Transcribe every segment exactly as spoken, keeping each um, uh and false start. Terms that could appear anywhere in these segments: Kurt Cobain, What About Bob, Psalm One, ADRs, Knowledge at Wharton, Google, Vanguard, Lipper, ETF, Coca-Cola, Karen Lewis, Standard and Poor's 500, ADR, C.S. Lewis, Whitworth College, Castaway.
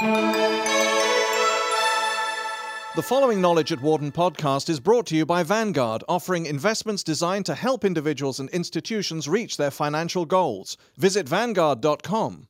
The following Knowledge at Wharton podcast is brought to you by Vanguard, offering investments designed to help individuals and institutions reach their financial goals. Visit vanguard dot com.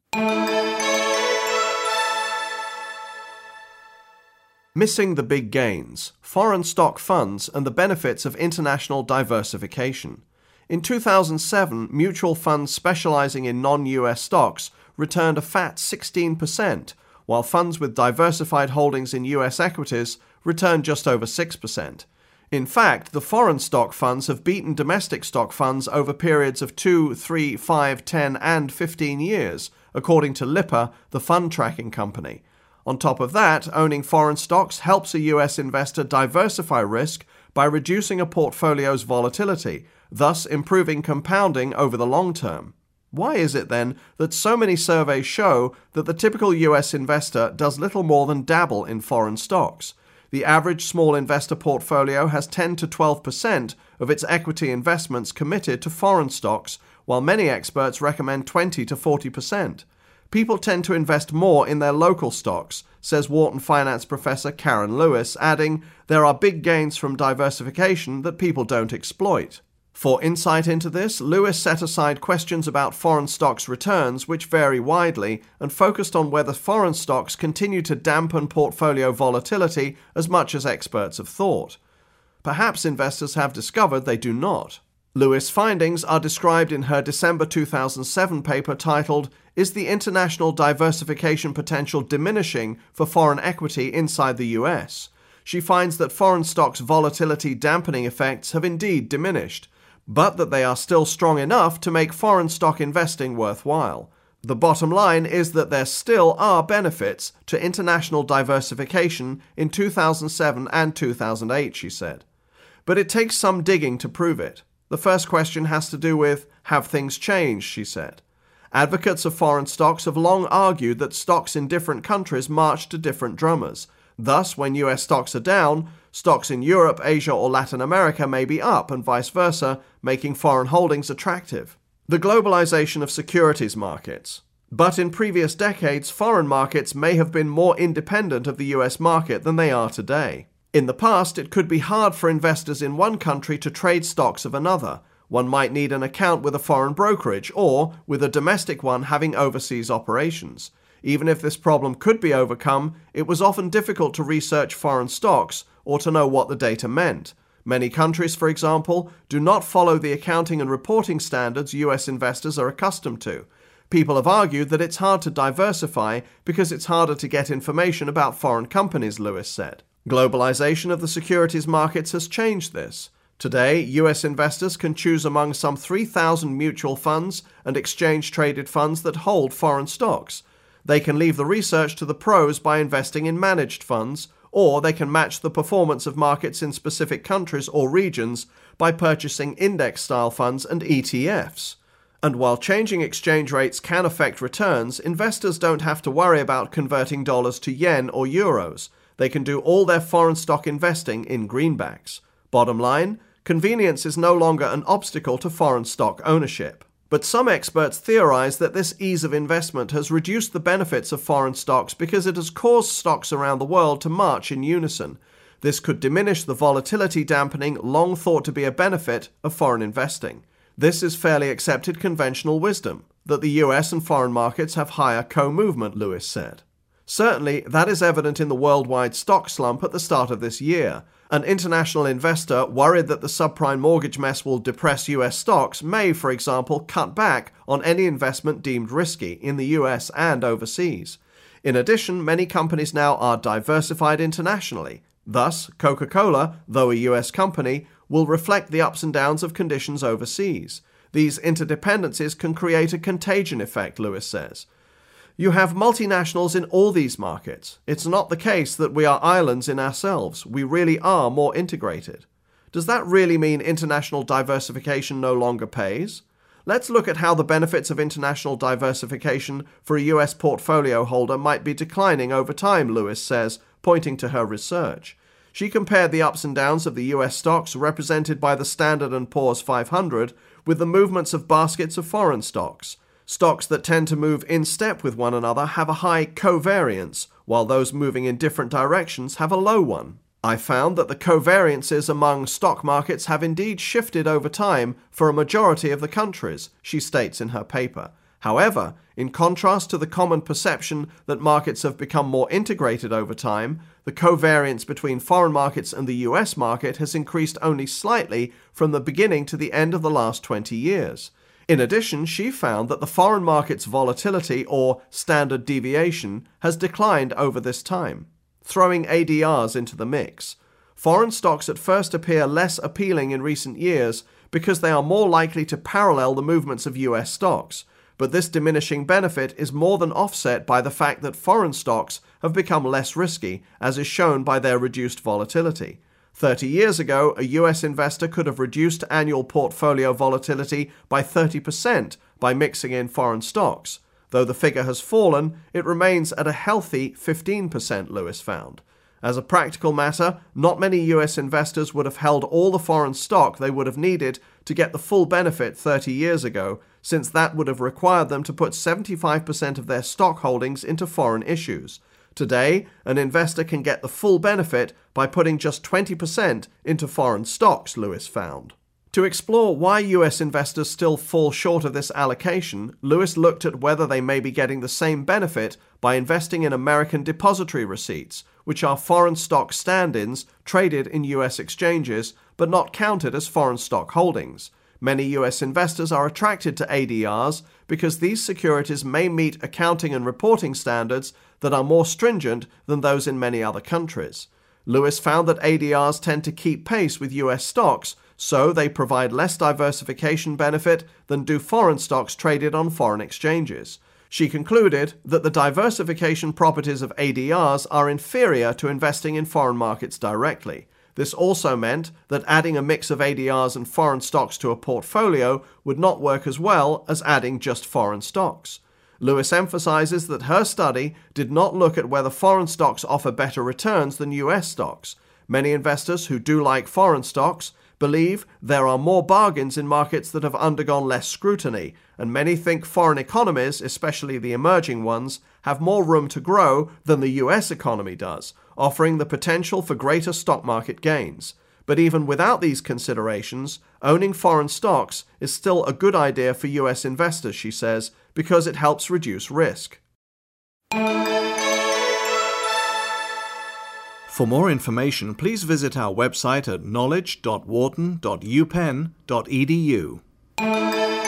Missing the big gains, foreign stock funds and the benefits of international diversification. In two thousand seven, mutual funds specializing in non-U S stocks returned a fat sixteen percent, while funds with diversified holdings in U S equities returned just over six percent. In fact, the foreign stock funds have beaten domestic stock funds over periods of two, three, five, ten, and fifteen years, according to Lipper, the fund tracking company. On top of that, owning foreign stocks helps a U S investor diversify risk by reducing a portfolio's volatility, thus improving compounding over the long term. Why is it, then, that so many surveys show that the typical U S investor does little more than dabble in foreign stocks? The average small investor portfolio has ten to twelve percent of its equity investments committed to foreign stocks, while many experts recommend twenty to forty percent. People tend to invest more in their local stocks, says Wharton finance professor Karen Lewis, adding, "There are big gains from diversification that people don't exploit." For insight into this, Lewis set aside questions about foreign stocks' returns, which vary widely, and focused on whether foreign stocks continue to dampen portfolio volatility as much as experts have thought. Perhaps investors have discovered they do not. Lewis' findings are described in her December two thousand seven paper titled, "Is the International Diversification Potential Diminishing for Foreign Equity Inside the U S?" She finds that foreign stocks' volatility dampening effects have indeed diminished, but that they are still strong enough to make foreign stock investing worthwhile. The bottom line is that there still are benefits to international diversification in two thousand seven and two thousand eight, she said. But it takes some digging to prove it. The first question has to do with, have things changed, she said. Advocates of foreign stocks have long argued that stocks in different countries march to different drummers. Thus, when U S stocks are down, stocks in Europe, Asia, or Latin America may be up, and vice versa, making foreign holdings attractive. The globalization of securities markets. But in previous decades, foreign markets may have been more independent of the U S market than they are today. In the past, it could be hard for investors in one country to trade stocks of another. One might need an account with a foreign brokerage, or with a domestic one having overseas operations. Even if this problem could be overcome, it was often difficult to research foreign stocks or to know what the data meant. Many countries, for example, do not follow the accounting and reporting standards U S investors are accustomed to. People have argued that it's hard to diversify because it's harder to get information about foreign companies, Lewis said. Globalization of the securities markets has changed this. Today, U S investors can choose among some three thousand mutual funds and exchange-traded funds that hold foreign stocks. They can leave the research to the pros by investing in managed funds, or they can match the performance of markets in specific countries or regions by purchasing index-style funds and E T Fs. And while changing exchange rates can affect returns, investors don't have to worry about converting dollars to yen or euros. They can do all their foreign stock investing in greenbacks. Bottom line, convenience is no longer an obstacle to foreign stock ownership. But some experts theorize that this ease of investment has reduced the benefits of foreign stocks because it has caused stocks around the world to march in unison. This could diminish the volatility dampening long thought to be a benefit of foreign investing. This is fairly accepted conventional wisdom, that the U S and foreign markets have higher co-movement, Lewis said. Certainly, that is evident in the worldwide stock slump at the start of this year. An international investor worried that the subprime mortgage mess will depress U S stocks may, for example, cut back on any investment deemed risky in the U S and overseas. In addition, many companies now are diversified internationally. Thus, Coca-Cola, though a U S company, will reflect the ups and downs of conditions overseas. These interdependencies can create a contagion effect, Lewis says. You have multinationals in all these markets. It's not the case that we are islands in ourselves. We really are more integrated. Does that really mean international diversification no longer pays? Let's look at how the benefits of international diversification for a U S portfolio holder might be declining over time, Lewis says, pointing to her research. She compared the ups and downs of the U S stocks represented by the Standard and Poor's five hundred with the movements of baskets of foreign stocks. Stocks that tend to move in step with one another have a high covariance, while those moving in different directions have a low one. I found that the covariances among stock markets have indeed shifted over time for a majority of the countries, she states in her paper. However, in contrast to the common perception that markets have become more integrated over time, the covariance between foreign markets and the U S market has increased only slightly from the beginning to the end of the last twenty years. In addition, she found that the foreign market's volatility, or standard deviation, has declined over this time. Throwing A D Rs into the mix, foreign stocks at first appear less appealing in recent years because they are more likely to parallel the movements of U S stocks, but this diminishing benefit is more than offset by the fact that foreign stocks have become less risky, as is shown by their reduced volatility. Thirty years ago, a U S investor could have reduced annual portfolio volatility by thirty percent by mixing in foreign stocks. Though the figure has fallen, it remains at a healthy fifteen percent, Lewis found. As a practical matter, not many U S investors would have held all the foreign stock they would have needed to get the full benefit thirty years ago, since that would have required them to put seventy-five percent of their stock holdings into foreign issues. Today, an investor can get the full benefit by putting just twenty percent into foreign stocks, Lewis found. To explore why U S investors still fall short of this allocation, Lewis looked at whether they may be getting the same benefit by investing in American depository receipts, which are foreign stock stand-ins traded in U S exchanges but not counted as foreign stock holdings. Many U S investors are attracted to A D Rs because these securities may meet accounting and reporting standards that are more stringent than those in many other countries. Lewis found that A D Rs tend to keep pace with U S stocks, so they provide less diversification benefit than do foreign stocks traded on foreign exchanges. She concluded that the diversification properties of A D Rs are inferior to investing in foreign markets directly. This also meant that adding a mix of A D Rs and foreign stocks to a portfolio would not work as well as adding just foreign stocks. Lewis emphasizes that her study did not look at whether foreign stocks offer better returns than U S stocks. Many investors who do like foreign stocks believe there are more bargains in markets that have undergone less scrutiny, and many think foreign economies, especially the emerging ones, have more room to grow than the U S economy does, offering the potential for greater stock market gains. But even without these considerations, owning foreign stocks is still a good idea for U S investors, she says, because it helps reduce risk. For more information, please visit our website at knowledge dot wharton dot u penn dot e d u.